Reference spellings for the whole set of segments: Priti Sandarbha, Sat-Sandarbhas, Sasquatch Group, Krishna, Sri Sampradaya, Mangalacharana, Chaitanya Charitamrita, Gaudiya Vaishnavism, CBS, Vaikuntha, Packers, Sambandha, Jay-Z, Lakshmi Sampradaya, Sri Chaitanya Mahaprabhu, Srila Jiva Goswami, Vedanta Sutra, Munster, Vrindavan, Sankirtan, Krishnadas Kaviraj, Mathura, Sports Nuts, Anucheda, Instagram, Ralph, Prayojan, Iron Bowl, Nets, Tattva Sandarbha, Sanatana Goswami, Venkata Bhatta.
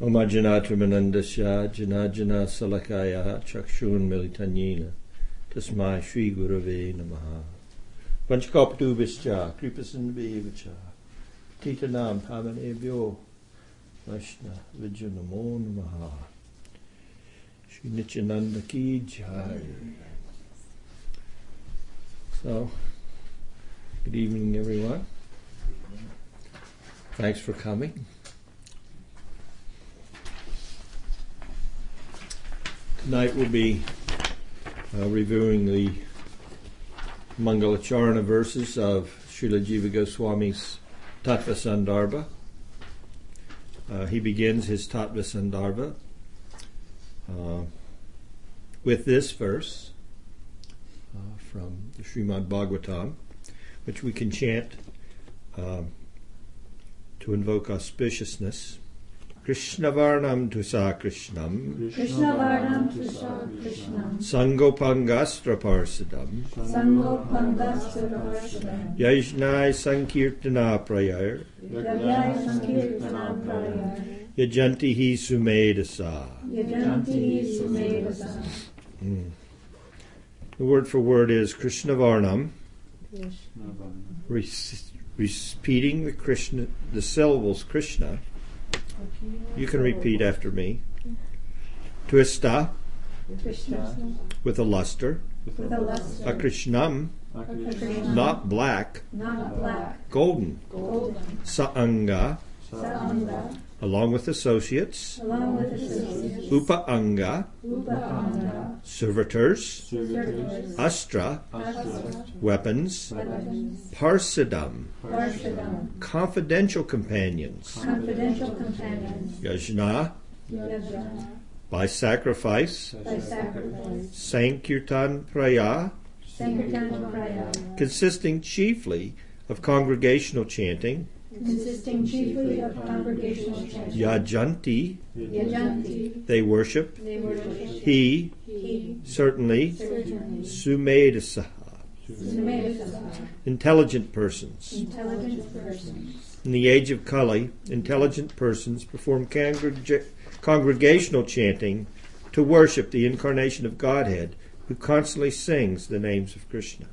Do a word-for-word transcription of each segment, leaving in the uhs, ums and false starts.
Omajanatvamanandasya janajana salakaya chakshun militanyena tasmai shri gurave namaha panchakapatubhischa kripasinvevacha titanam pavanebhyo vaishnavibhyo namo namaha Sri Nityananda ki jai. So, good evening everyone. Thanks for coming. Tonight we'll be uh, reviewing the Mangalacharana verses of Srila Jiva Goswami's Tattva Sandarbha. Uh, he begins his Tattva Sandarbha uh, with this verse uh, from the Srimad Bhagavatam, which we can chant uh, to invoke auspiciousness. Krishna Varnam Tusa Krishnam Krishna Varnam Tusa Krishnam Sangopangastra Parsadam Sangopangastra Parsadam Yajnai Sankirtana Prayar Yajnai Sankirtana Prayar Yajantihi Sumedasa Yajantihi Sumedasa. Mm. The word for word is Krishna Varnam, Krishna Varnam. Re- repeating the Krishna, the syllables Krishna. You can repeat after me. Twista, Twista. With a luster. With a luster. Akrishnam, Akrishnam. Not black. Not black. Golden. Golden. Saanga, Saanga. Along with associates. Along with associates. Upaanga, Upaanga. Servitors. Servitors. Astra, Astra. Weapons. Weapons. Parsidam, Parsidam. Confidential companions. Confidential companions. Yajna, Yajna. By sacrifice. By sacrifice. Sankirtan Praya, Sankirtan Praya. Consisting chiefly of congregational chanting. Consisting chiefly of congregational chanting. Yajanti, Yajanti. They worship. They worship. He, he. Certainly. Certainly. Sumedasaha, Sumedasaha. Intelligent persons. Intelligent persons. In the age of Kali, intelligent persons perform congreg- congregational chanting to worship the incarnation of Godhead, who constantly sings the names of Krishna.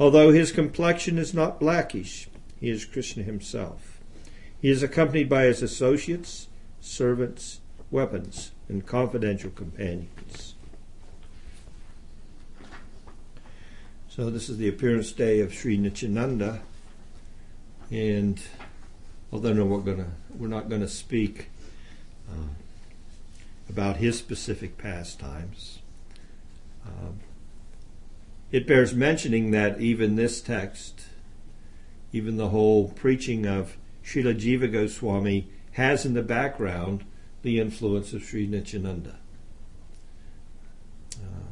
Although his complexion is not blackish, he is Krishna himself. He is accompanied by his associates, servants, weapons, and confidential companions. So this is the appearance day of Sri Nityananda, and although no, we're gonna we're not going to speak uh, about his specific pastimes, um, it bears mentioning that even this text. Even the whole preaching of Srila Jiva Goswami has in the background the influence of Sri Nityananda. Uh,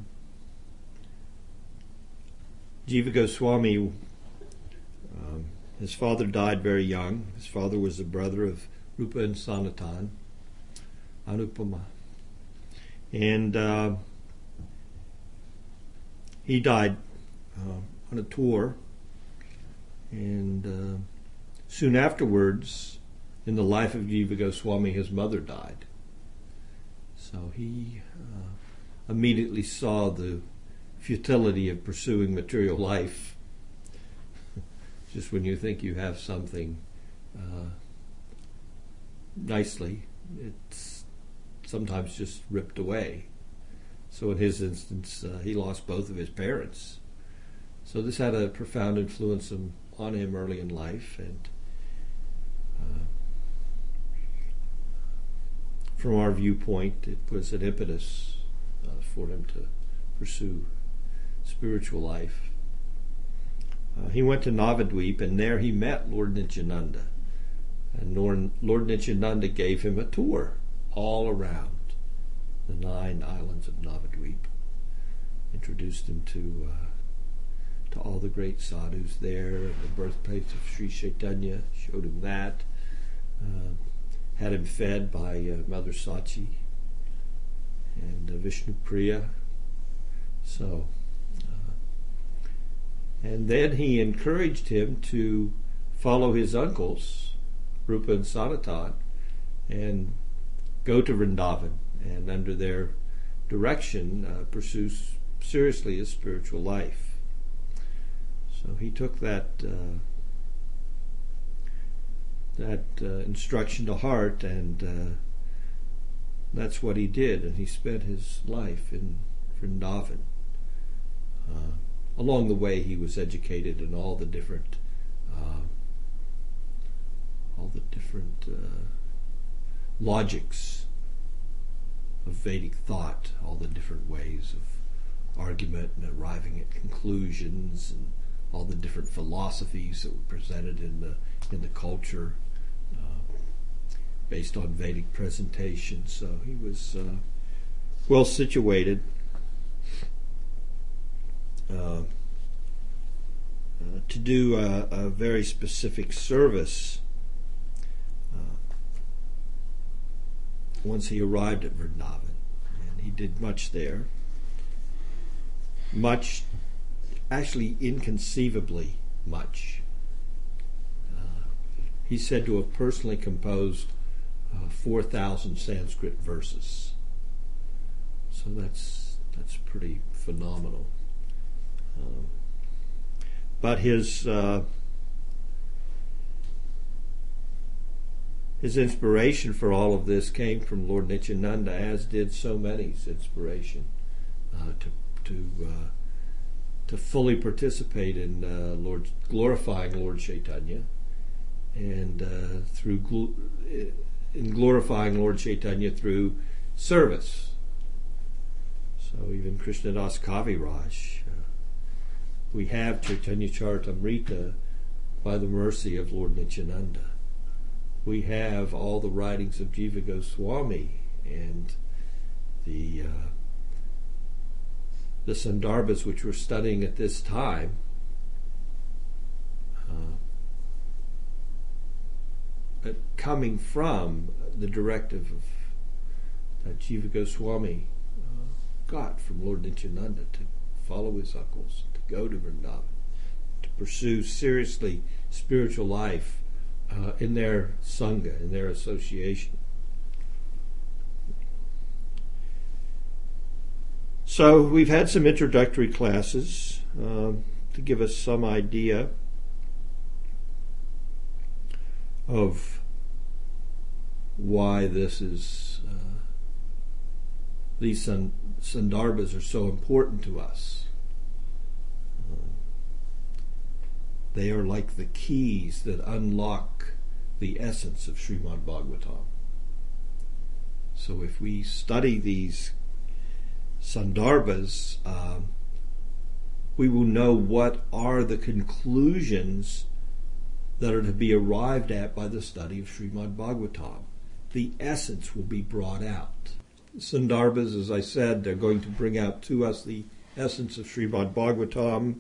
Jiva Goswami, um, his father died very young. His father was the brother of Rupa and Sanatana, Anupama. And uh, he died uh, on a tour. And uh, soon afterwards, in the life of Jiva Goswami, his mother died. So he uh, immediately saw the futility of pursuing material life. Just when you think you have something uh, nicely, it's sometimes just ripped away. So in his instance, uh, he lost both of his parents. So this had a profound influence on on him early in life, and uh, from our viewpoint it was an impetus uh, for him to pursue spiritual life. Uh, he went to Navadweep, and there he met Lord Nityananda, and Lord, Lord Nityananda gave him a tour all around the nine islands of Navadweep, introduced him to uh, to all the great sadhus there, the birthplace of Sri Chaitanya, showed him that, uh, had him fed by uh, Mother Sachi and uh, Vishnu Priya. So, uh, and then he encouraged him to follow his uncles, Rupa and Sanatana, and go to Vrindavan and under their direction uh, pursue seriously his spiritual life. So he took that uh, that uh, instruction to heart, and uh, that's what he did, and he spent his life in Vrindavan. Uh, along the way he was educated in all the different uh, all the different uh, logics of Vedic thought, all the different ways of argument and arriving at conclusions, and all the different philosophies that were presented in the in the culture uh, based on Vedic presentation. So he was uh, well situated uh, uh, to do a, a very specific service once he arrived at Vrindavan, and he did much there, much, actually inconceivably much. Uh, he's said to have personally composed uh, four thousand Sanskrit verses, so that's that's pretty phenomenal. Um, but his uh, His inspiration for all of this came from Lord Nityananda, as did so many's inspiration uh, to to uh, to fully participate in uh, Lord glorifying Lord Chaitanya, and uh, through gl- in glorifying Lord Chaitanya through service. So even Krishnadas Kaviraj, uh, we have Chaitanya Charitamrita by the mercy of Lord Nityananda. We have all the writings of Jiva Goswami and the uh, the Sandarbhas, which we're studying at this time, uh, coming from the directive of, that Jiva Goswami uh, got from Lord Nityananda to follow his uncles, to go to Vrindavan, to pursue seriously spiritual life Uh, in their sangha, in their association. So we've had some introductory classes um, to give us some idea of why this is uh, these san- sandarbhas are so important to us. They are like the keys that unlock the essence of Srimad Bhagavatam. So if we study these sandarbhas, um, we will know what are the conclusions that are to be arrived at by the study of Srimad Bhagavatam. The essence will be brought out. Sandarbhas, as I said, they're going to bring out to us the essence of Srimad Bhagavatam.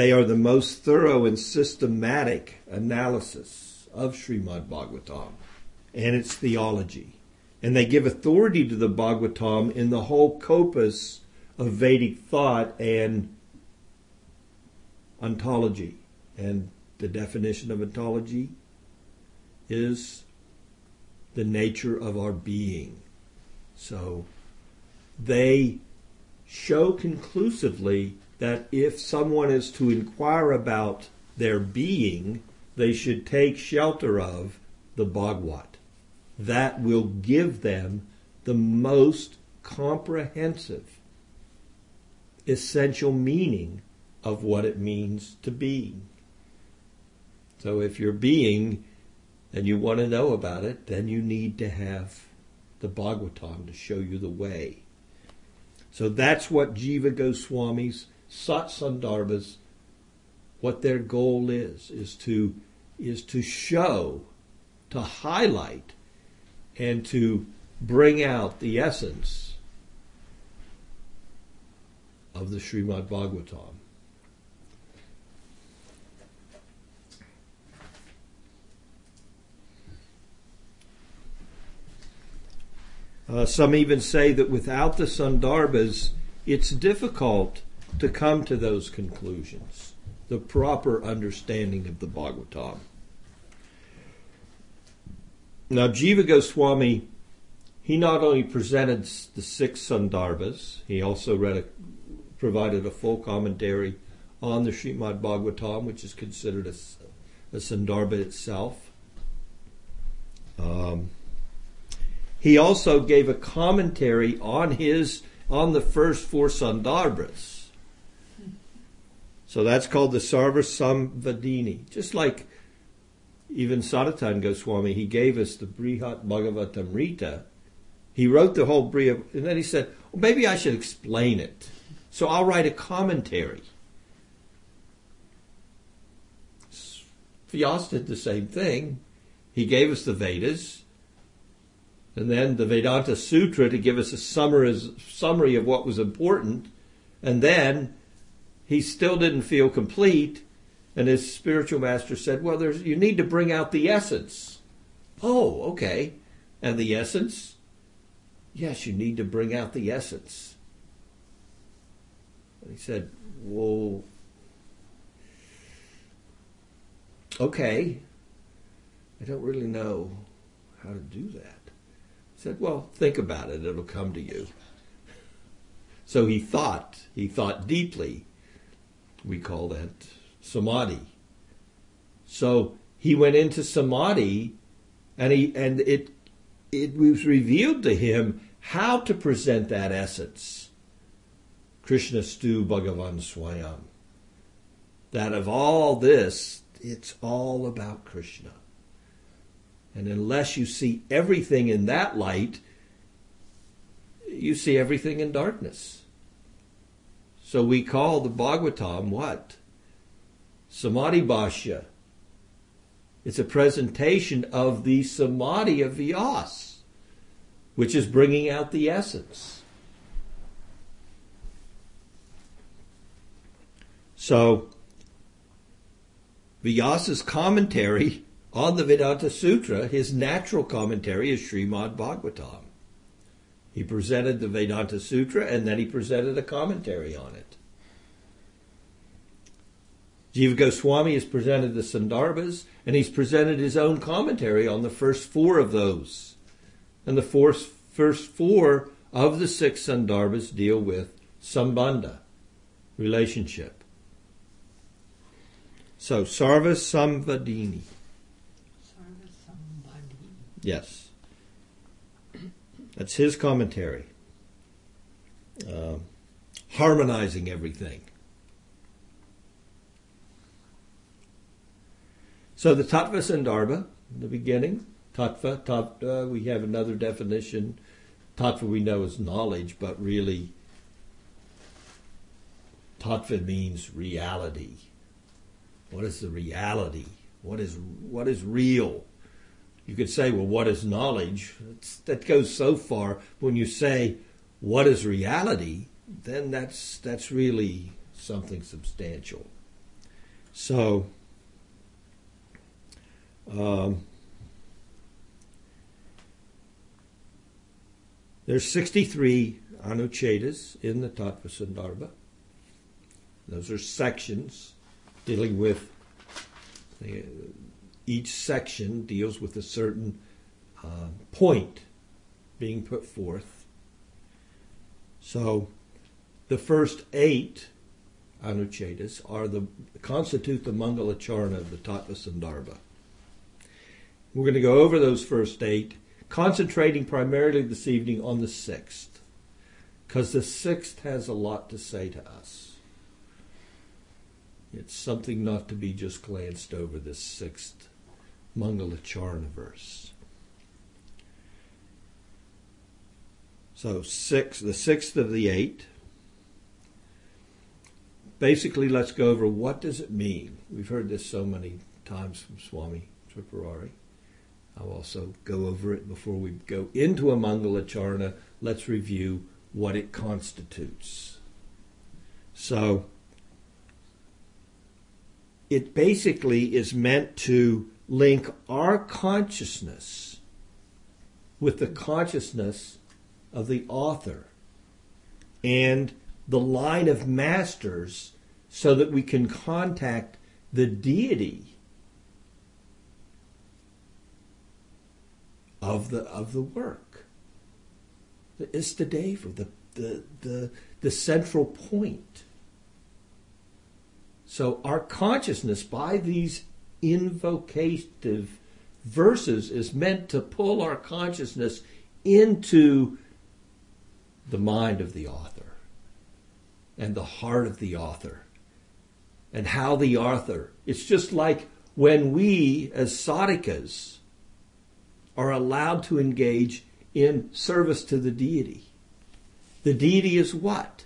They are the most thorough and systematic analysis of Srimad Bhagavatam and its theology. And they give authority to the Bhagavatam in the whole corpus of Vedic thought and ontology. And the definition of ontology is the nature of our being. So they show conclusively that if someone is to inquire about their being, they should take shelter of the Bhagavat. That will give them the most comprehensive, essential meaning of what it means to be. So if you're being and you want to know about it, then you need to have the Bhagavatam to show you the way. So that's what Jiva Goswami's Sat-Sandarbhas, what their goal is, is to is to show, to highlight, and to bring out the essence of the Srimad Bhagavatam. Uh, some even say that without the Sandarbhas, it's difficult to come to those conclusions, the proper understanding of the Bhagavatam. Now, Jiva Goswami, he not only presented the six Sandarbhas, he also read a, provided a full commentary on the Srimad Bhagavatam, which is considered a, a Sandarbha itself. Um, he also gave a commentary on his on the first four Sandarbhas. So that's called the Sarvasamvadini. Just like even Sanatana Goswami, he gave us the Brihat Bhagavatamrita. He wrote the whole Brihat, and then he said, well, maybe I should explain it. So I'll write a commentary. Vyas did the same thing. He gave us the Vedas, and then the Vedanta Sutra to give us a summary of what was important, and then he still didn't feel complete, and his spiritual master said, well, there's, you need to bring out the essence. Oh, okay. And the essence? Yes, you need to bring out the essence. And he said, whoa. Okay. I don't really know how to do that. He said, well, think about it. It'll come to you. So he thought. He thought deeply. We call that samadhi. So he went into samadhi, and he and it it was revealed to him how to present that essence. Krishnastu Bhagavan Swayam. That of all this, it's all about Krishna. And unless you see everything in that light, you see everything in darkness. So we call the Bhagavatam what? Samadhi Bhashya. It's a presentation of the samadhi of Vyasa, which is bringing out the essence. So, Vyasa's commentary on the Vedanta Sutra, his natural commentary is Srimad Bhagavatam. He presented the Vedanta Sutra, and then he presented a commentary on it. Jiva Goswami has presented the Sandarbhas, and he's presented his own commentary on the first four of those. And the first, first four of the six Sandarbhas deal with Sambandha, relationship. So, Sarvasamvadini. Sarvasamvadini. Yes. That's his commentary. Uh, harmonizing everything. So the Tattva Sandarbha, in the beginning, Tattva, Tattva, we have another definition. Tattva we know is knowledge, but really, Tattva means reality. What is the reality? What is what is real? You could say, well, what is knowledge? It's, that goes so far. When you say, what is reality? Then that's that's really something substantial. So, um, there's sixty-three Anuchetas in the Tattva Sandarbha. Those are sections dealing with the... Each section deals with a certain uh, point being put forth. So the first eight Anuchetas are the, constitute the Mangalacharna of the Tattva Sandarbha. We're going to go over those first eight, concentrating primarily this evening on the sixth, because the sixth has a lot to say to us. It's something not to be just glanced over, this sixth Mangalacharna verse. So six, the sixth of the eight. Basically, let's go over what does it mean. We've heard this so many times from Swami Tripurari. I'll also go over it before we go into a Mangalacharna. Let's review what it constitutes. So it basically is meant to link our consciousness with the consciousness of the author and the line of masters so that we can contact the deity of the of the work. is the deva, the, the, the, the central point. So our consciousness by these invocative verses is meant to pull our consciousness into the mind of the author and the heart of the author and how the author. It's just like when we as sadhikas are allowed to engage in service to the deity. The deity is what?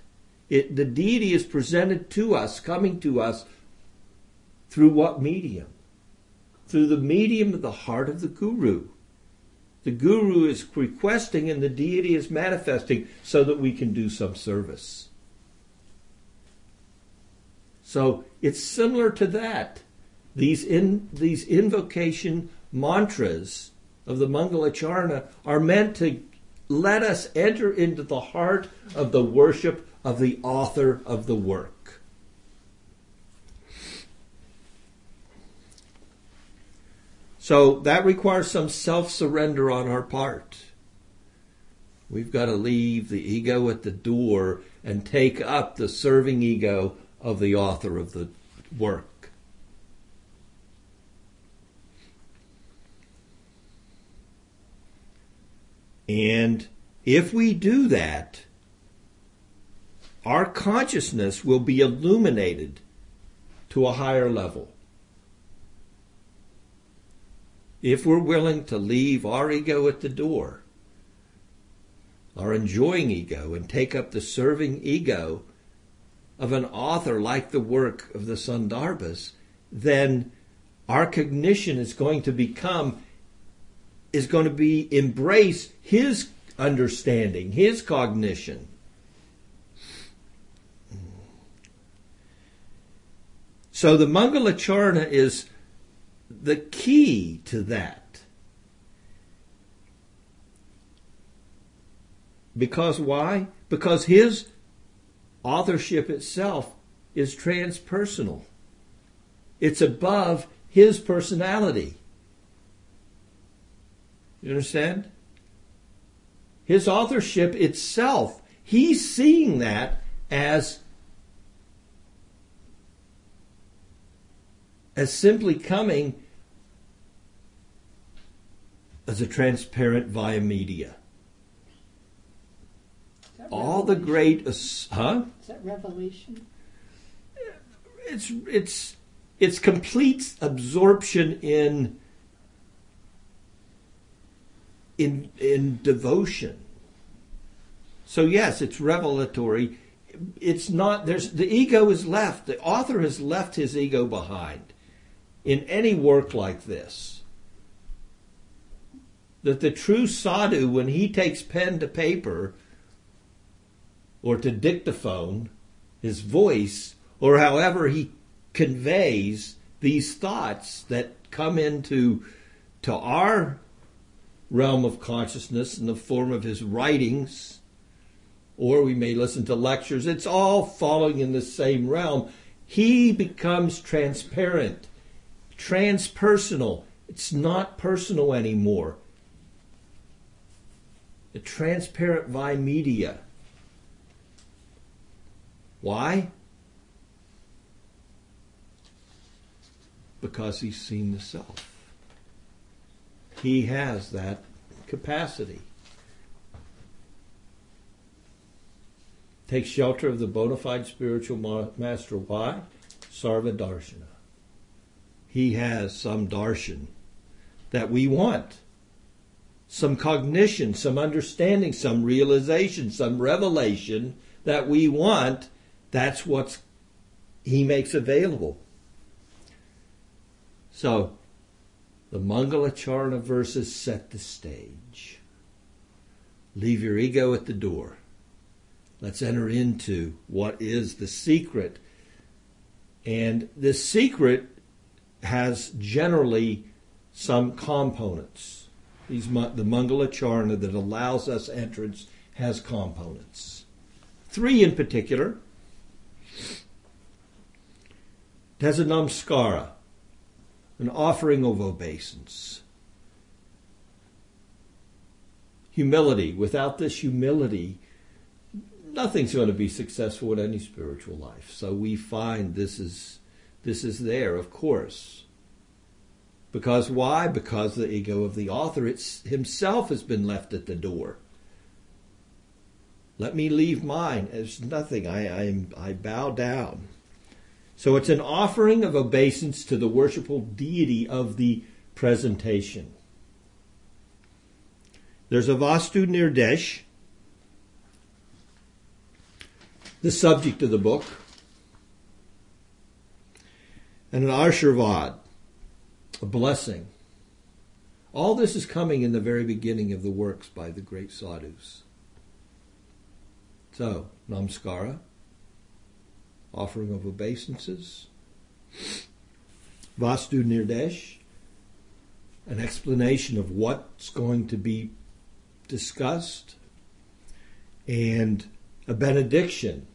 It, the deity is presented to us, coming to us through what medium? Through the medium of the heart of the guru. The guru is requesting and the deity is manifesting so that we can do some service. So it's similar to that. These, in, these invocation mantras of the Mangalacharna are meant to let us enter into the heart of the worship of the author of the work. So that requires some self-surrender on our part. We've got to leave the ego at the door and take up the serving ego of the author of the work. And if we do that, our consciousness will be illuminated to a higher level. If we're willing to leave our ego at the door, our enjoying ego, and take up the serving ego of an author like the work of the Sandarbhas, then our cognition is going to become, is going to be, embrace his understanding, his cognition. So the Mangalacharna is the key to that. Because why? Because his authorship itself is transpersonal. It's above his personality. You understand? His authorship itself, he's seeing that as as simply coming as a transparent via media. All the great, huh? Is that revelation? It's it's it's complete absorption in in in devotion. So yes, it's revelatory. It's not. There's the ego is left. The author has left his ego behind. In any work like this, that the true sadhu, when he takes pen to paper or to dictaphone, his voice, or however he conveys these thoughts that come into to our realm of consciousness in the form of his writings, or we may listen to lectures, it's all falling in the same realm. He becomes transparent. Transpersonal. It's not personal anymore. A transparent via media. Why? Because he's seen the self. He has that capacity. Take shelter of the bona fide spiritual master. Why? Sarva darshana. He has some darshan that we want. Some cognition, some understanding, some realization, some revelation that we want. That's what he makes available. So, the Mangalacharna verses set the stage. Leave your ego at the door. Let's enter into what is the secret. And the secret has generally some components. These, the Mangalacharna that allows us entrance has components. Three in particular. It has a Namaskara, an offering of obeisance. humility. Without this humility, nothing's going to be successful in any spiritual life. So we find this is this is there, of course. Because why? Because the ego of the author it's, himself has been left at the door. Let me leave mine. There's nothing. I, I, I bow down. So it's an offering of obeisance to the worshipful deity of the presentation. There's a Vastu Nirdesh, the subject of the book, and an Arshirvad, a blessing. All this is coming in the very beginning of the works by the great sadhus. So, Namaskara, offering of obeisances, Vastu Nirdesh, an explanation of what's going to be discussed, and a benediction.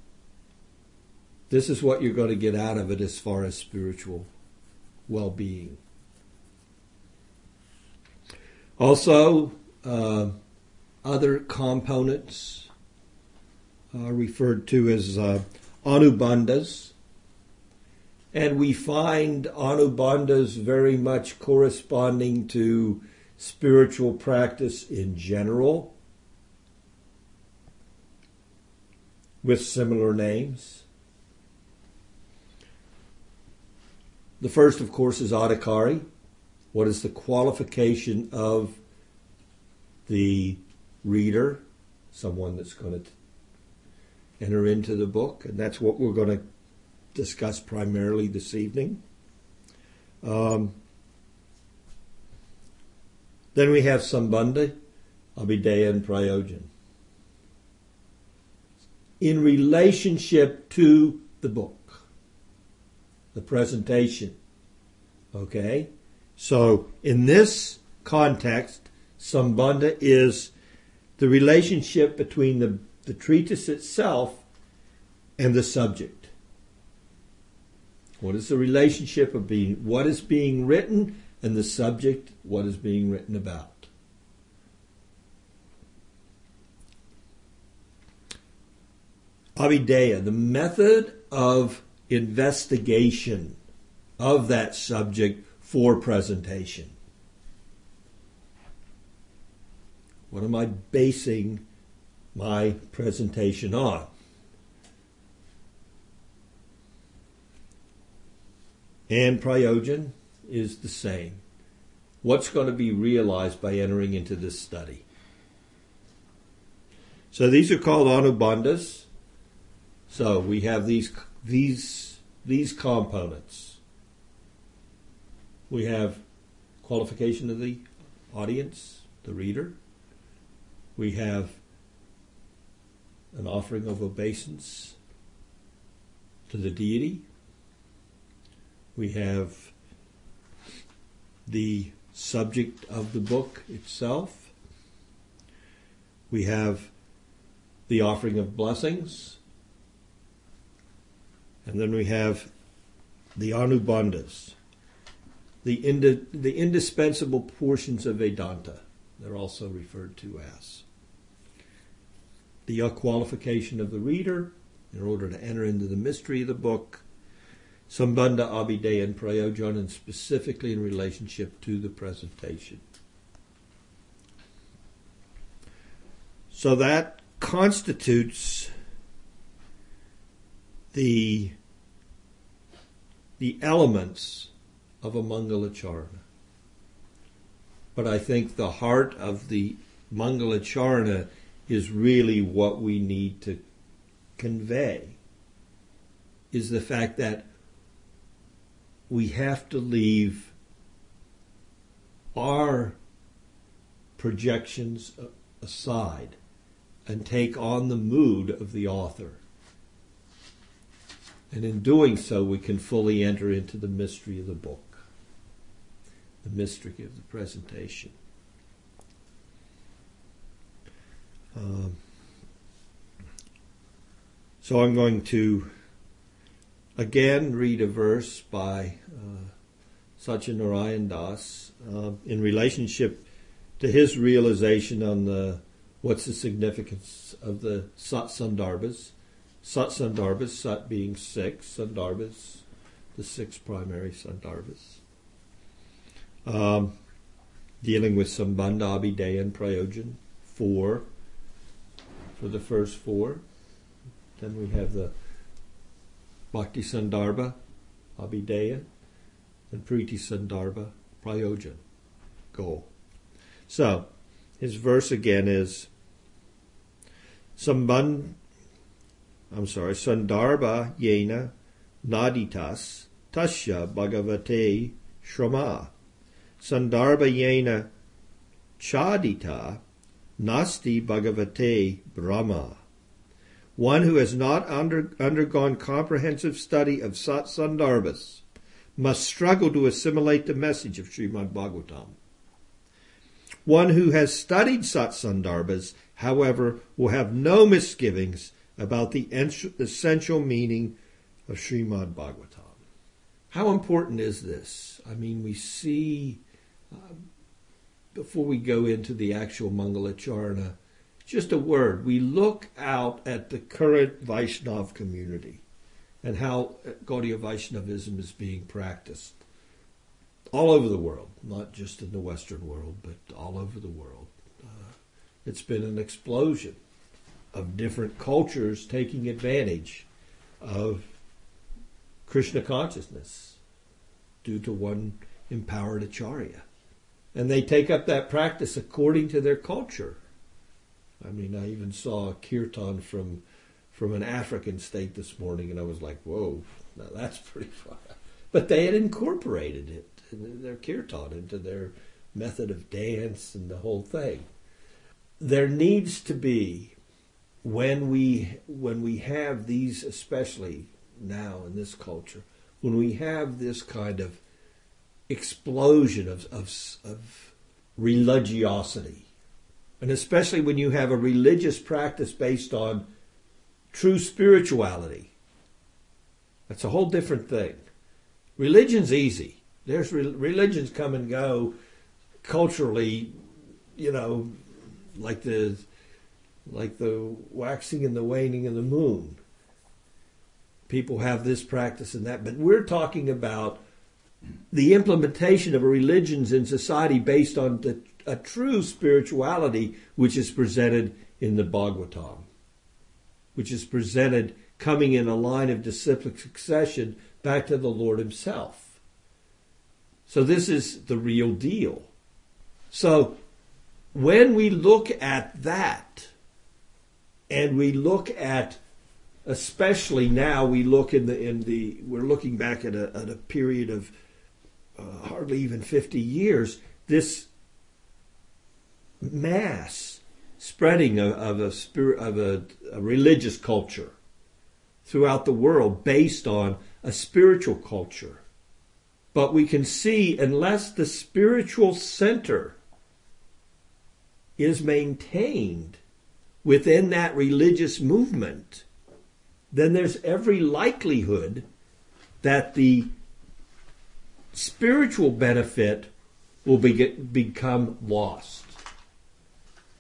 This is what you're going to get out of it as far as spiritual well-being. Also, uh, other components are referred to as uh, Anubandhas. And we find Anubandhas very much corresponding to spiritual practice in general, with similar names. The first, of course, is Adhikari. What is the qualification of the reader, someone that's going to enter into the book? And that's what we're going to discuss primarily this evening. Um, then we have Sambandha, Abhideya, and Prayojan, in relationship to the book, the presentation. Okay? So, in this context, Sambandha is the relationship between the, the treatise itself and the subject. What is the relationship of being, what is being written, and the subject, what is being written about? Abhideya, the method of investigation of that subject for presentation. What am I basing my presentation on? And Prayojan is the same. What's going to be realized by entering into this study? So these are called Anubandhas. So we have these these these components. We have qualification of the audience, the reader. We have an offering of obeisance to the deity. We have the subject of the book itself. We have the offering of blessings. And then we have the Anubandhas, the, ind- the indispensable portions of Vedanta. They're also referred to as the qualification of the reader in order to enter into the mystery of the book. Sambandha, Abhideya, and Prayojan, and specifically in relationship to the presentation. So that constitutes the, the elements of a Mangalacharna. But I think the heart of the Mangalacharna is really what we need to convey, is the fact that we have to leave our projections aside and take on the mood of the author. And in doing so, we can fully enter into the mystery of the book, the mystery of the presentation. Um, so I'm going to again read a verse by uh, Sachin Narayan Das uh, in relationship to his realization on the What's the significance of the Sat-Sandarbhas? Sat-Sandarbhas, Sat being six, Sandarbhas, the six primary Sandarbhas. Um, dealing with Sambandha, Abhideya, and Prayojan, four, for the first four. Then we have the Bhakti Sandarbha, Abhideya, and Priti Sandarbha, Prayojan, goal. So, his verse again is Samband, I'm sorry, Sandarbha Yena Naditas Tasya Bhagavate Shrama Sandarbha Yena Chadita Nasti Bhagavate Brahma. One who has not under, undergone comprehensive study of Sat-Sandarbhas must struggle to assimilate the message of Srimad Bhagavatam. One who has studied Sat-Sandarbhas, however, will have no misgivings about the essential meaning of Srimad Bhagavatam. How important is this? I mean, we see, uh, before we go into the actual Mangalacharna, just a word. We look out at the current Vaishnav community and how Gaudiya Vaishnavism is being practiced all over the world, not just in the Western world, but all over the world. Uh, it's been an explosion of different cultures taking advantage of Krishna consciousness due to one empowered acharya. And they take up that practice according to their culture. I mean, I even saw a kirtan from from an African state this morning, and I was like, whoa, now that's pretty far. But they had incorporated it, their kirtan, into their method of dance and the whole thing. There needs to be, when we when we have these, especially now in this culture, when we have this kind of explosion of of, of religiosity, and especially when you have a religious practice based on true spirituality, that's a whole different thing. Religion's easy. There's re- religions come and go culturally, you know, like the like the waxing and the waning of the moon. People have this practice and that, but we're talking about the implementation of religions in society based on the, a true spirituality, which is presented in the Bhagavatam, which is presented coming in a line of disciplic succession back to the Lord himself. So this is the real deal. So when we look at that, and we look at, especially now, we look in the in the we're looking back at a, at a period of uh, hardly even fifty years, this mass spreading of, of a spirit of a, a religious culture throughout the world based on a spiritual culture. But we can see, unless the spiritual center is maintained within that religious movement, then there's every likelihood that the spiritual benefit will be get, become lost.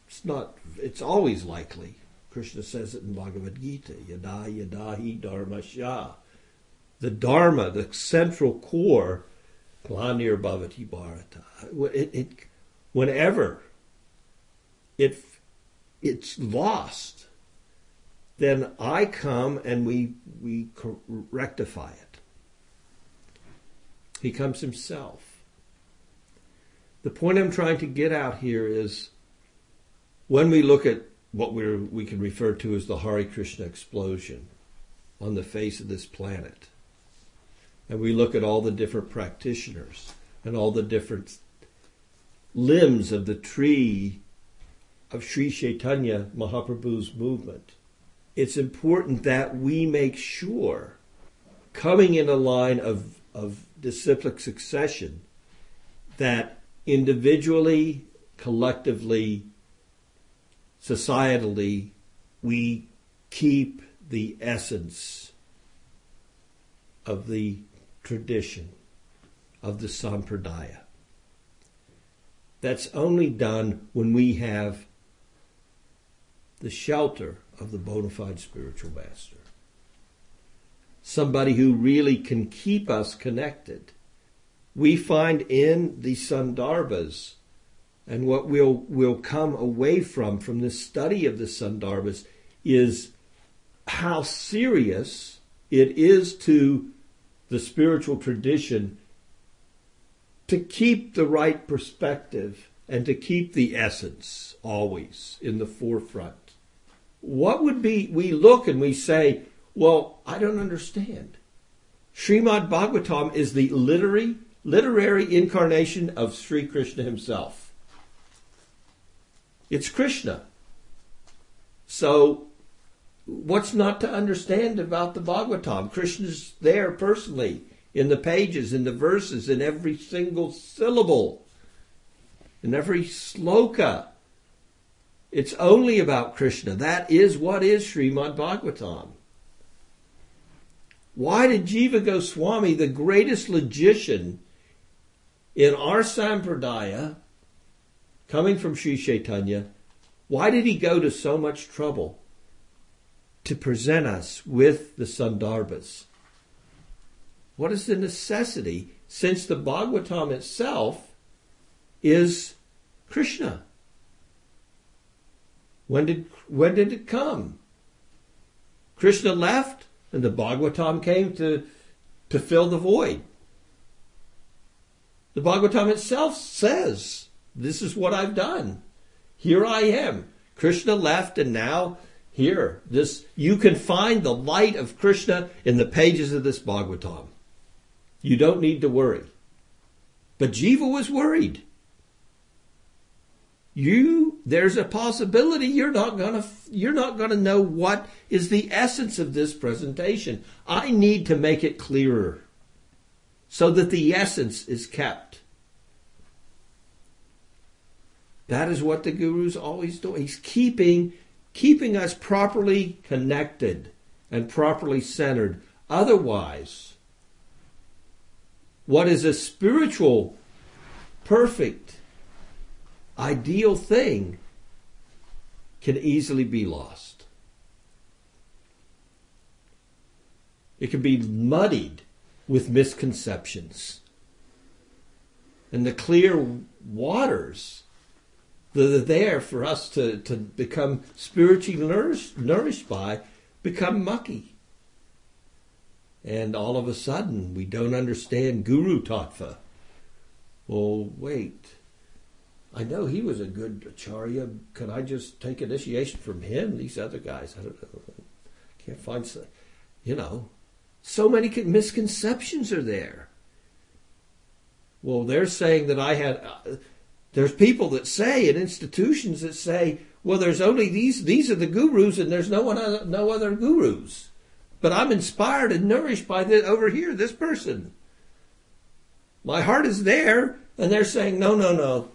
It's not, it's always likely. Krishna says it in Bhagavad Gita, yada yadahi dharmasya. The dharma, the central core, glanir bhavati bharata. It, it, whenever it, it's lost, then I come and we we rectify it. He comes himself. The point I'm trying to get out here is, when we look at what we we can refer to as the Hare Krishna explosion on the face of this planet, and we look at all the different practitioners and all the different limbs of the tree of Sri Chaitanya Mahaprabhu's movement, it's important that we make sure, coming in a line of, of disciplic succession, that individually, collectively, societally, we keep the essence of the tradition, of the Sampradaya. That's only done when we have the shelter of the bona fide spiritual master. Somebody who really can keep us connected. We find in the Sandarbhas, and what we'll, we'll come away from, from this study of the Sandarbhas, is how serious it is to the spiritual tradition to keep the right perspective and to keep the essence always in the forefront. What would be, we look and we say, well, I don't understand. Srimad Bhagavatam is the literary, literary incarnation of Sri Krishna himself. It's Krishna. So, what's not to understand about the Bhagavatam? Krishna's there personally, in the pages, in the verses, in every single syllable, in every sloka. It's only about Krishna. That is what is Srimad Bhagavatam. Why did Jiva Goswami, the greatest logician in our Sampradaya, coming from Sri Chaitanya, why did he go to so much trouble to present us with the Sandarbhas? What is the necessity, since the Bhagavatam itself is Krishna? When did, when did it come? Krishna left, and the Bhagavatam came to, to fill the void. The Bhagavatam itself says, this is what I've done. Here I am. Krishna left, and now here. This, you can find the light of Krishna in the pages of this Bhagavatam. You don't need to worry. But Jiva was worried. You, there's a possibility you're not gonna, you're not gonna know what is the essence of this presentation. I need to make it clearer so that the essence is kept. That is what the guru's always doing. He's keeping, keeping us properly connected and properly centered. Otherwise, what is a spiritual, perfect, ideal thing can easily be lost. It can be muddied with misconceptions. And the clear waters that are there for us to, to become spiritually nourished, nourished by become mucky. And all of a sudden, we don't understand Guru Tattva. Well, wait. I know he was a good acharya. Can I just take initiation from him? These other guys, I don't know. I can't find some, you know. So many misconceptions are there. Well, they're saying that I had... Uh, there's people that say, and institutions that say, well, there's only these, these are the gurus, and there's no one other, no other gurus. But I'm inspired and nourished by this, over here, this person. My heart is there, and they're saying, no, no, no.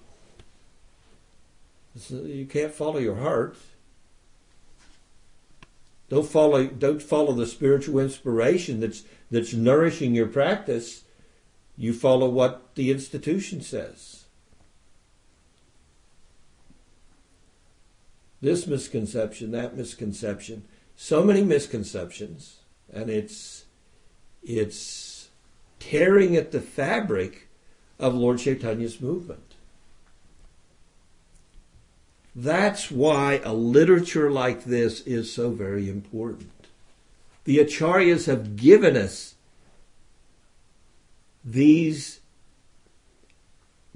You can't follow your heart. Don't follow, don't follow the spiritual inspiration that's, that's nourishing your practice. You follow what the institution says. This misconception, that misconception. So many misconceptions, and it's it's tearing at the fabric of Lord Chaitanya's movement. That's why a literature like this is so very important. The acharyas have given us these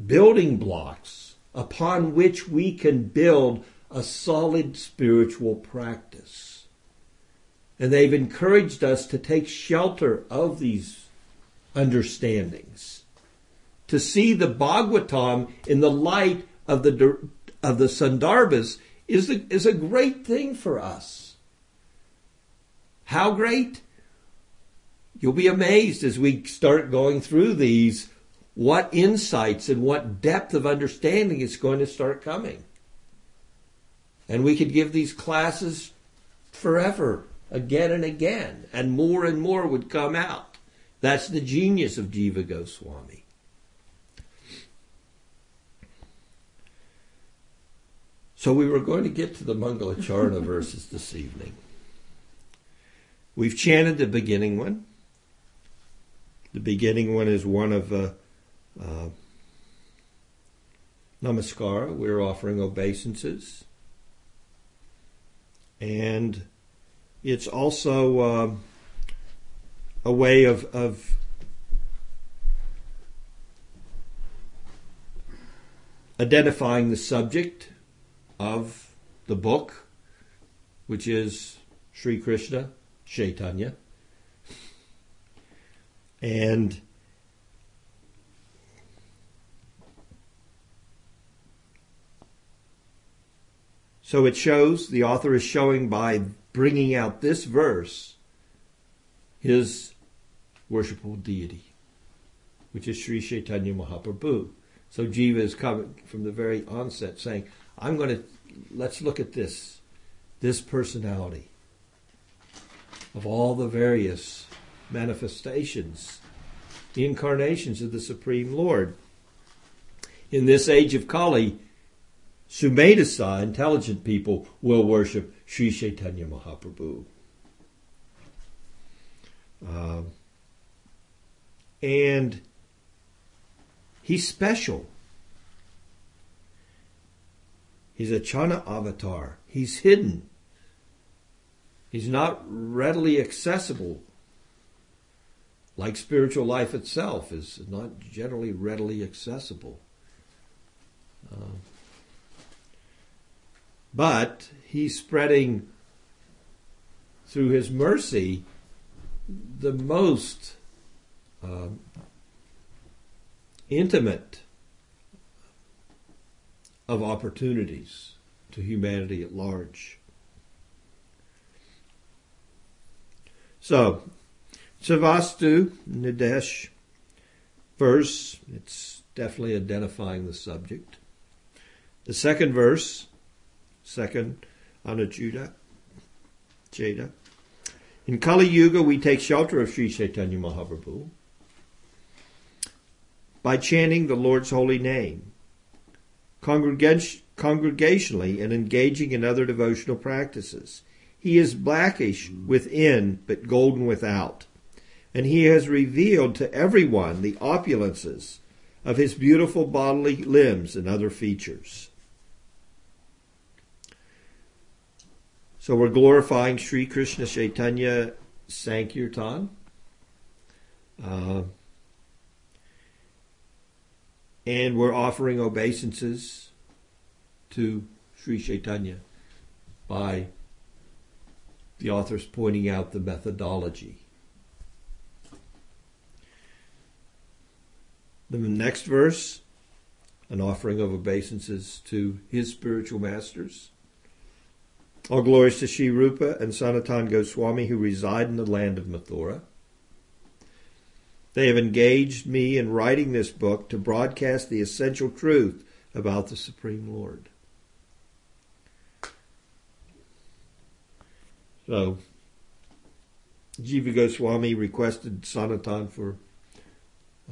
building blocks upon which we can build a solid spiritual practice. And they've encouraged us to take shelter of these understandings, to see the Bhagavatam in the light of the of the Sandarbhas is a, is a great thing for us. How great? You'll be amazed as we start going through these, what insights and what depth of understanding is going to start coming. And we could give these classes forever. Again and again, and more and more would come out. That's the genius of Jiva Goswami. So we were going to get to the Mangalacharna verses this evening. We've chanted the beginning one. The beginning one is one of uh, uh, Namaskara. We're offering obeisances. And it's also uh, a way of, of identifying the subject of the book, which is Sri Krishna, Chaitanya. And so it shows, the author is showing by bringing out this verse his worshipful deity, which is Sri Chaitanya Mahaprabhu. So Jiva is coming from the very onset saying, I'm going to, let's look at this, this personality of all the various manifestations, the incarnations of the Supreme Lord. In this age of Kali, Sumedasa, intelligent people, will worship Sri Chaitanya Mahaprabhu. Uh, and he's special. He's a Chana avatar. He's hidden. He's not readily accessible. Like spiritual life itself is not generally readily accessible. Uh, but he's spreading, through his mercy, the most uh, intimate of opportunities to humanity at large. So, Savastu, Nidesh, verse, it's definitely identifying the subject. The second verse, second, Anajuda, Jada. In Kali Yuga, we take shelter of Sri Chaitanya Mahaprabhu by chanting the Lord's holy name, congregation, congregationally, and engaging in other devotional practices. He is blackish within, but golden without. And he has revealed to everyone the opulences of his beautiful bodily limbs and other features. So we're glorifying Sri Krishna Chaitanya Sankirtan. Uh, and we're offering obeisances to Sri Chaitanya by the author's pointing out the methodology. The next verse, an offering of obeisances to his spiritual masters. All glories to Sri Rupa and Sanatana Goswami, who reside in the land of Mathura. They have engaged me in writing this book to broadcast the essential truth about the Supreme Lord. So, Jiva Goswami requested Sanatana for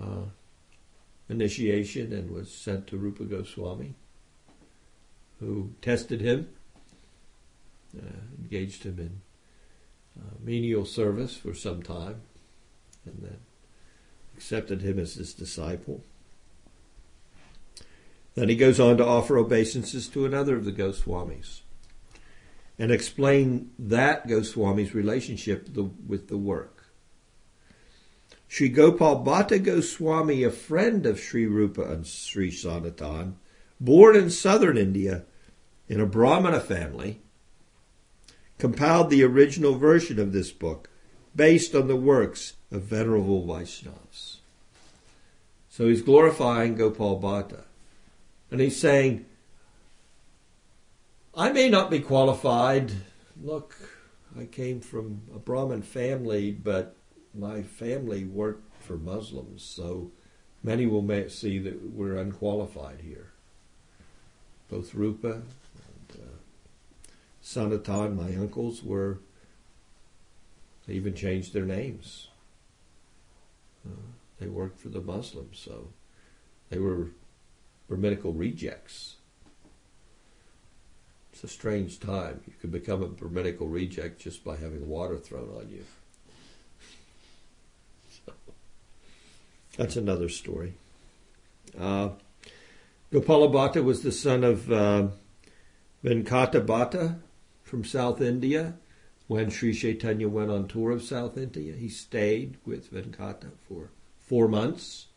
uh, initiation and was sent to Rupa Goswami, who tested him, uh, engaged him in uh, menial service for some time, and then accepted him as his disciple. Then he goes on to offer obeisances to another of the Goswamis and explain that Goswami's relationship the, with the work. Sri Gopal Bhatta Goswami, a friend of Sri Rupa and Sri Sanatana, born in southern India in a Brahmana family, compiled the original version of this book based on the works of venerable Vaishnavas. So he's glorifying Gopal Bhatta. And he's saying, I may not be qualified. Look, I came from a Brahmin family, but my family worked for Muslims, so many will see that we're unqualified here. Both Rupa and uh, Sanatana, my uncles, were, they even changed their names. Uh, they worked for the Muslims, so they were Brahminical rejects. It's a strange time. You could become a brahminical reject just by having water thrown on you. So, that's another story. Uh, Gopal Bhatta was the son of uh, Venkata Bhatta from South India. When Sri Chaitanya went on tour of South India, he stayed with Venkata for four months.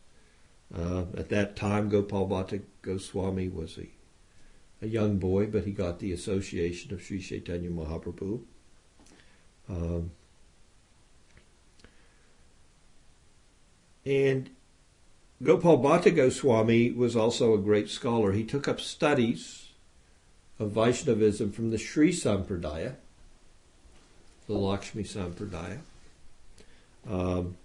Uh, at that time, Gopal Bhatta Goswami was a, a young boy, but he got the association of Sri Chaitanya Mahaprabhu. Um, and Gopal Bhatta Goswami was also a great scholar. He took up studies of Vaishnavism from the Sri Sampradaya, the Lakshmi Sampradaya. Um,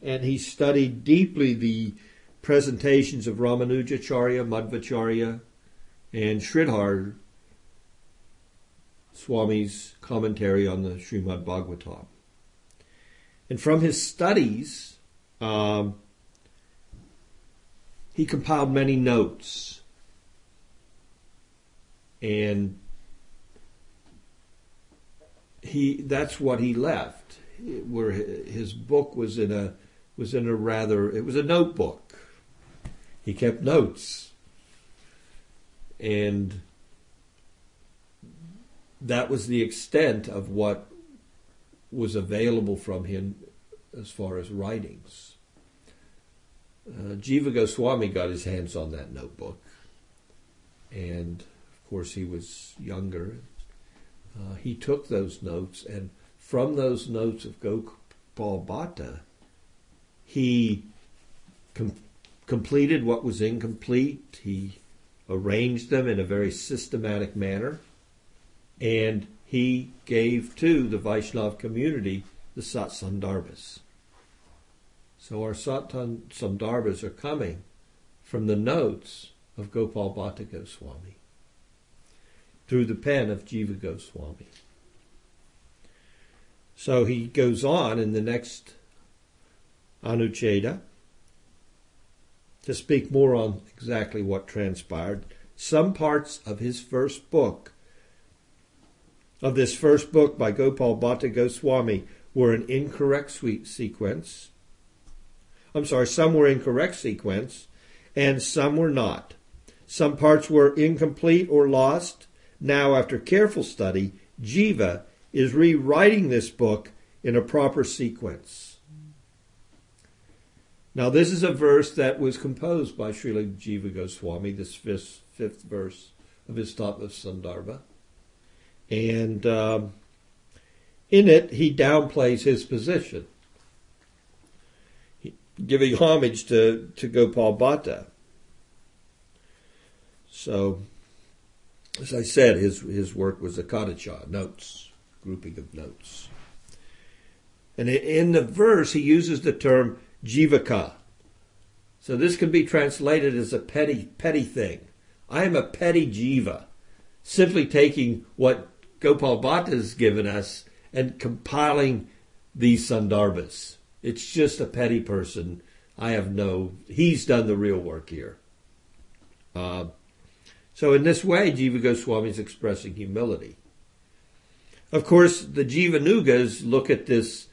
and he studied deeply the presentations of Ramanujacharya, Madhvacharya, and Sridhar Swami's commentary on the Srimad Bhagavatam. And from his studies, um, he compiled many notes. And He that's what he left. Where his book was in a was in a rather it was a notebook. He kept notes, and that was the extent of what was available from him as far as writings. Uh, Jiva Goswami got his hands on that notebook, and of course he was younger. Uh, he took those notes, and from those notes of Gopal Bhatta, he com- completed what was incomplete. He arranged them in a very systematic manner, and he gave to the Vaishnava community the Sat-Sandarbhas. So our Sat-Sandarbhas are coming from the notes of Gopal Bhatta Goswami, through the pen of Jiva Goswami. So he goes on in the next Anucheda to speak more on exactly what transpired. Some parts of his first book, of this first book by Gopal Bhatta Goswami, were an incorrect sequence. I'm sorry, some were incorrect sequence, and some were not. Some parts were incomplete or lost. Now, after careful study, Jiva is rewriting this book in a proper sequence. Now, this is a verse that was composed by Srila Jiva Goswami, this fifth, fifth verse of his Tattva Sandarbha. And um, in it, he downplays his position, giving homage to, to Gopal Bhatta. So, as I said, his his work was a kadacha, notes, grouping of notes. And in the verse, he uses the term jivaka. So this can be translated as a petty petty thing. I am a petty jiva, simply taking what Gopal Bhatta has given us and compiling these sandarbhas. It's just a petty person. I have no... He's done the real work here. Uh, So in this way, Jiva Goswami is expressing humility. Of course, the Jivanugas look at this,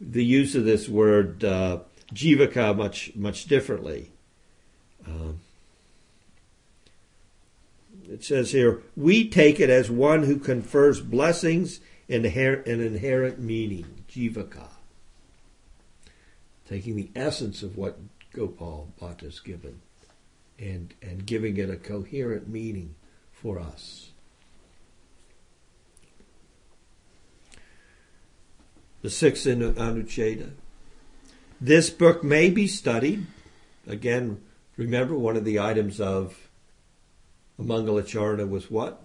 the use of this word uh, jivaka much much differently. Um, it says here, we take it as one who confers blessings and inherent, an inherent meaning, jivaka. Taking the essence of what Gopal Bhatta has given, and and giving it a coherent meaning for us. The sixth Anucheda. This book may be studied. Again, remember one of the items of Mangalacharana was what?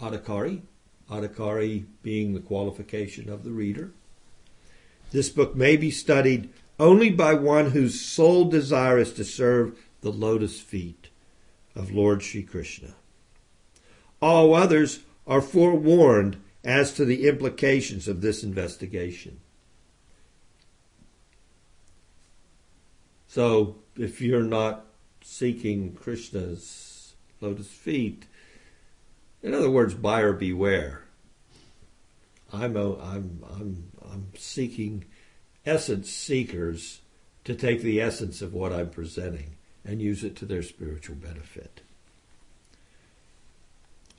Adhikari. Adhikari being the qualification of the reader. This book may be studied only by one whose sole desire is to serve the lotus feet of Lord Sri Krishna. All others are forewarned as to the implications of this investigation. So, if you're not seeking Krishna's lotus feet, In other words, buyer beware. I'm a, I'm I'm I'm seeking essence seekers to take the essence of what I'm presenting and use it to their spiritual benefit.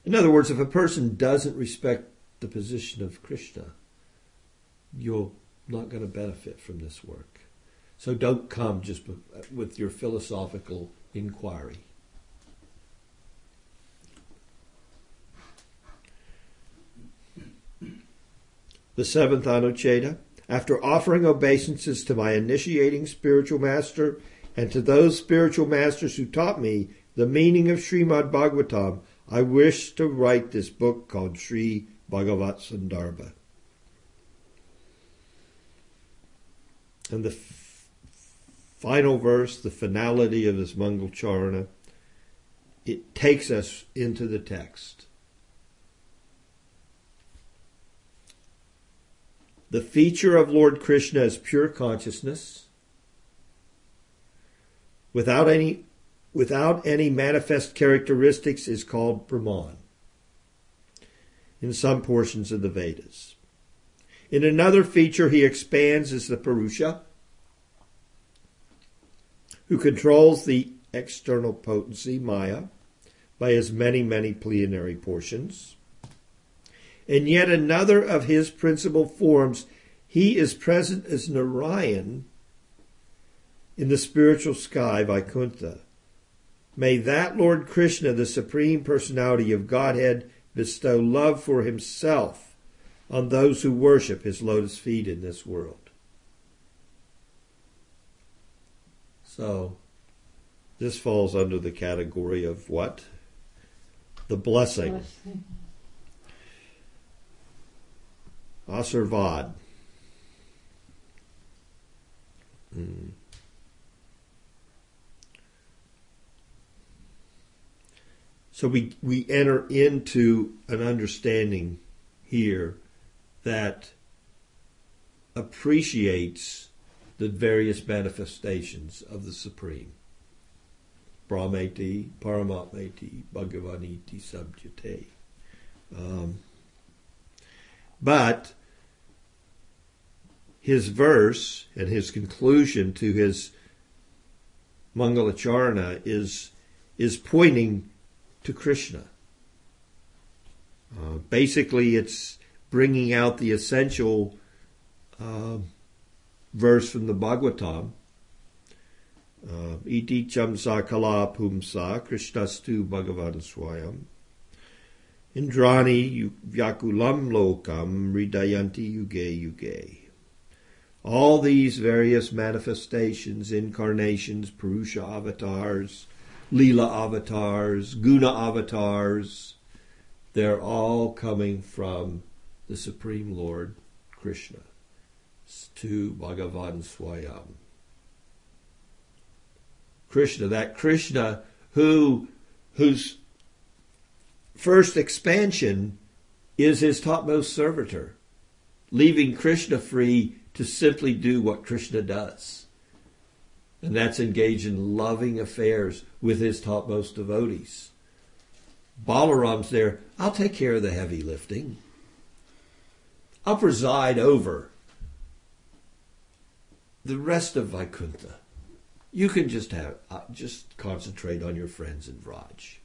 In other words, if a person doesn't respect the position of Krishna, you're not going to benefit from this work. So don't come just with your philosophical inquiry. The seventh Anucheda, after offering obeisances to my initiating spiritual master and to those spiritual masters who taught me the meaning of Srimad Bhagavatam, I wish to write this book called Sri Bhagavat Sandarbha. And the f- final verse, the finality of this Mangal Charana, it takes us into the text. The feature of Lord Krishna is pure consciousness, without any without any manifest characteristics, is called Brahman in some portions of the Vedas. In another feature he expands as the Purusha, who controls the external potency, Maya, by his many, many plenary portions. In yet another of his principal forms, he is present as Narayan in the spiritual sky, Vaikuntha. May that Lord Krishna, the Supreme Personality of Godhead, bestow love for himself on those who worship his lotus feet in this world. So, this falls under the category of what? The blessing. blessing. Asarvad. Mm. So we, we enter into an understanding here that appreciates the various manifestations of the Supreme. Brahmeti, Paramatmeti, Bhagavaniti, Sabjate. Um, but his verse and his conclusion to his Mangalacharana is is pointing to Krishna. Uh, basically, it's bringing out the essential uh, verse from the Bhagavatam. Uh, Iti chamsa kala pumsa krishnastu bhagavan swayam indrani vyakulam lokam ridayanti yuge yuge. All these various manifestations, incarnations, Purusha avatars, Leela avatars, Guna avatars, they're all coming from the Supreme Lord Krishna, to Bhagavan Swayam. Krishna, that Krishna who whose first expansion is his topmost servitor, leaving Krishna free to simply do what Krishna does. And that's engage in loving affairs with his topmost devotees. Balaram's there, I'll take care of the heavy lifting. I'll preside over the rest of Vaikuntha. You can just have, just concentrate on your friends in Vraj.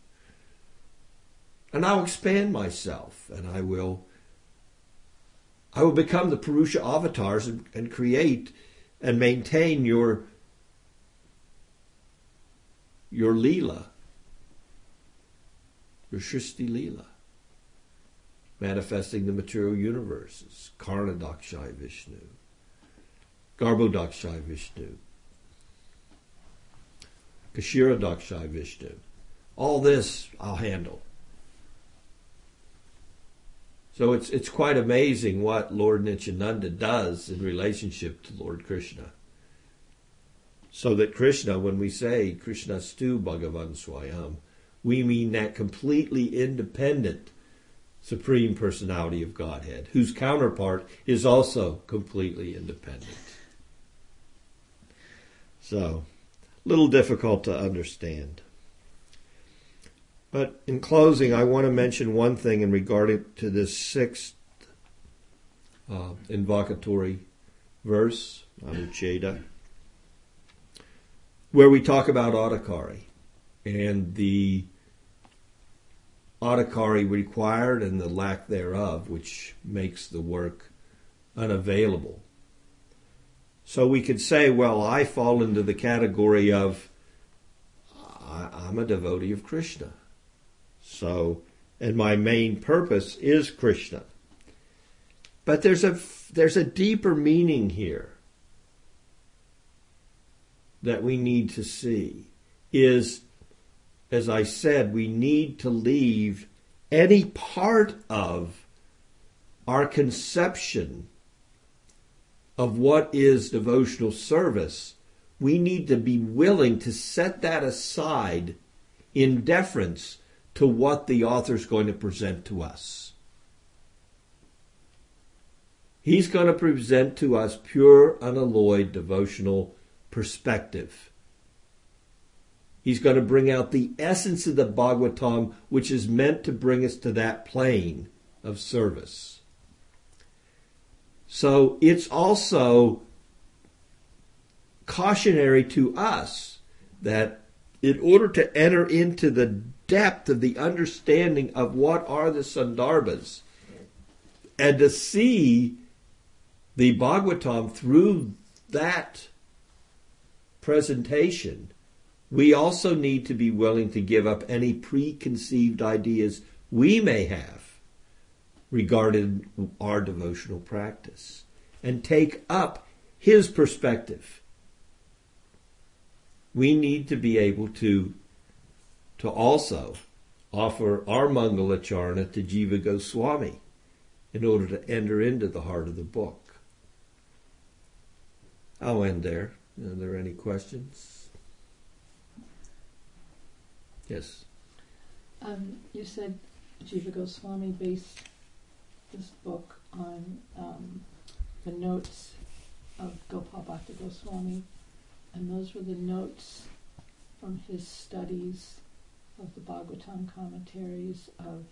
And I'll expand myself, and I will I will become the Purusha avatars and, and create and maintain your your Leela, your Shristi Leela, manifesting the material universes, Karnadakshai Vishnu, Garbhodakshai Vishnu, Kshiradakshai Vishnu. All this I'll handle. So it's it's quite amazing what Lord Nityananda does in relationship to Lord Krishna. So that Krishna, when we say Krishnastu Bhagavan Swayam, we mean that completely independent Supreme Personality of Godhead, whose counterpart is also completely independent. So, a little difficult to understand. But in closing, I want to mention one thing in regard to this sixth uh, invocatory verse, Anucheda, where we talk about Adhikari and the Adhikari required and the lack thereof, which makes the work unavailable. So we could say, well, I fall into the category of I'm a devotee of Krishna. So, and my main purpose is Krishna. But there's a, there's a deeper meaning here that we need to see is, as I said, we need to leave any part of our conception of what is devotional service. We need to be willing to set that aside in deference to what the author's going to present to us. He's going to present to us pure, unalloyed devotional perspective. He's going to bring out the essence of the Bhagavatam, which is meant to bring us to that plane of service. So it's also cautionary to us that in order to enter into the depth of the understanding of what are the Sandarbhas and to see the Bhagavatam through that presentation, we also need to be willing to give up any preconceived ideas we may have regarding our devotional practice and take up his perspective. We need to be able to, to also offer our Mangalacharna to Jiva Goswami in order to enter into the heart of the book. I'll end there. Are there any questions? Yes. Um, you said Jiva Goswami based this book on um, the notes of Gopal Bhatta Goswami, and those were the notes from his studies of the Bhagavatam commentaries of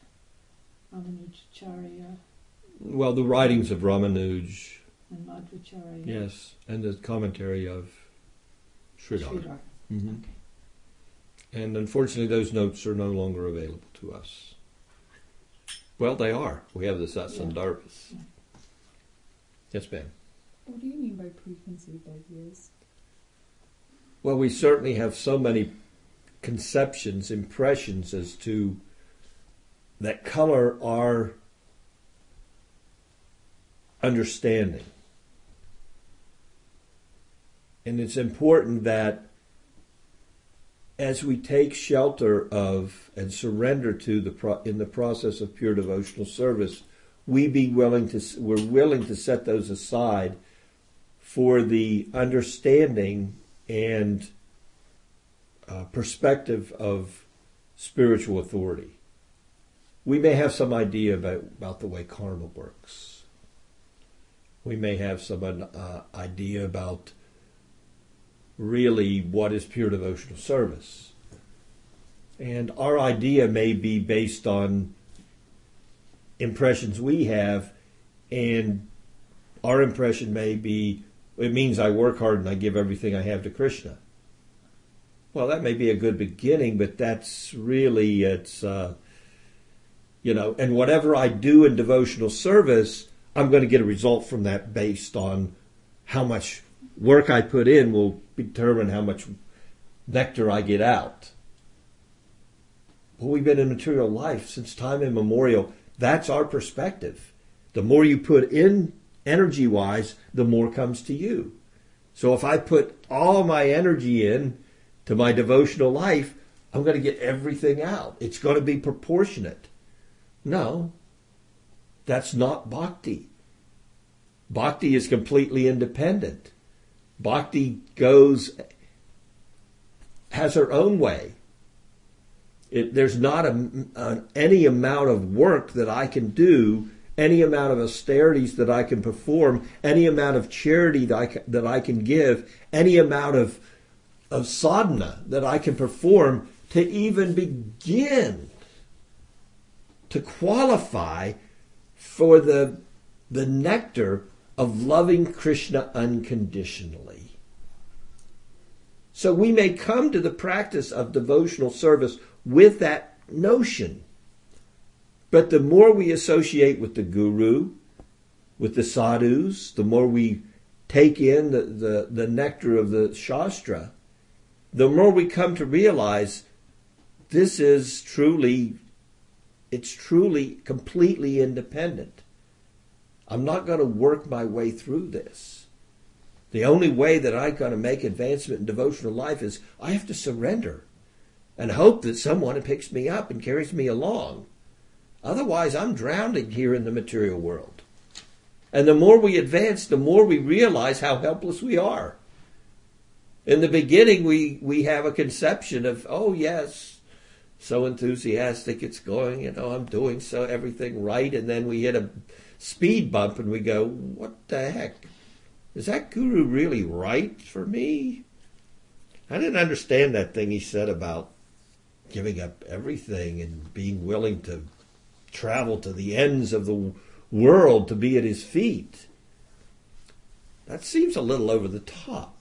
Ramanujacharya. Well, the writings of Ramanuj. And Madhvacharya. Yes, and the commentary of Sridhar. Sridhar. Mm-hmm. Okay. And unfortunately, those notes are no longer available to us. Well, they are. We have the Sat-Sandarbhas. Yeah. Yes, ma'am. What do you mean by preconceived ideas? Well, we certainly have so many conceptions, impressions as to that color our understanding. And it's important that as we take shelter of and surrender to the pro, in the process of pure devotional service, we be willing to we're willing to set those aside for the understanding and uh, perspective of spiritual authority. We may have some idea about, about the way karma works. We may have some uh, idea about really what is pure devotional service. And our idea may be based on impressions we have, and our impression may be, it means I work hard and I give everything I have to Krishna. Well, that may be a good beginning, but that's really, it's, uh, you know, and whatever I do in devotional service, I'm going to get a result from that based on how much work I put in will determine how much nectar I get out. Well, we've been in material life since time immemorial. That's our perspective. The more you put in energy-wise, the more comes to you. So if I put all my energy in to my devotional life, I'm going to get everything out. It's going to be proportionate. No, that's not bhakti. Bhakti is completely independent. Bhakti goes, has her own way. It, there's not a, a, any amount of work that I can do, any amount of austerities that I can perform, any amount of charity that I can, that I can give, any amount of, of sadhana that I can perform to even begin to qualify for the, the nectar of loving Krishna unconditionally. So we may come to the practice of devotional service with that notion. But the more we associate with the guru, with the sadhus, the more we take in the, the, the nectar of the Shastra, the more we come to realize this is truly, it's truly completely independent. I'm not going to work my way through this. The only way that I'm going to make advancement in devotional life is I have to surrender and hope that someone picks me up and carries me along. Otherwise, I'm drowning here in the material world. And the more we advance, the more we realize how helpless we are. In the beginning, we, we have a conception of, oh, yes, so enthusiastic it's going, you know, I'm doing so everything right. And then we hit a speed bump and we go, what the heck? Is that guru really right for me? I didn't understand that thing he said about giving up everything and being willing to travel to the ends of the world to be at his feet. That seems a little over the top.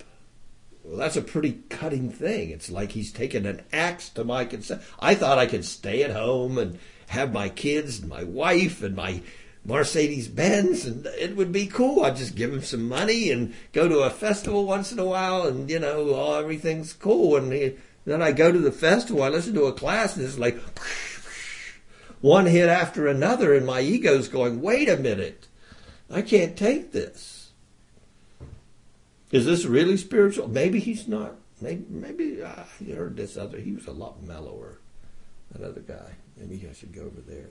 Well, that's a pretty cutting thing. It's like he's taken an axe to my consent. I thought I could stay at home and have my kids and my wife and my Mercedes Benz, and it would be cool. I'd just give him some money and go to a festival once in a while, and, you know, oh, everything's cool. And then I go to the festival, I listen to a class, and it's like one hit after another, and my ego's going, wait a minute, I can't take this. Is this really spiritual? Maybe he's not. Maybe, maybe I heard this other, he was a lot mellower, that other guy. Maybe I should go over there.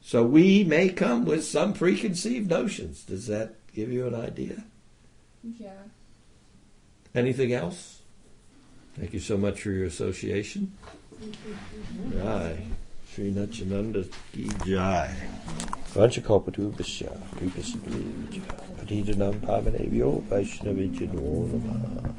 So we may come with some preconceived notions. Does that give you an idea? Yeah. Anything else? Thank you so much for your association. Jai. Sri Nityananda ki jai. Vanchakalpadubhasya kripasadurja. Patitanam pavanebhyo Vaishnavijano namaha.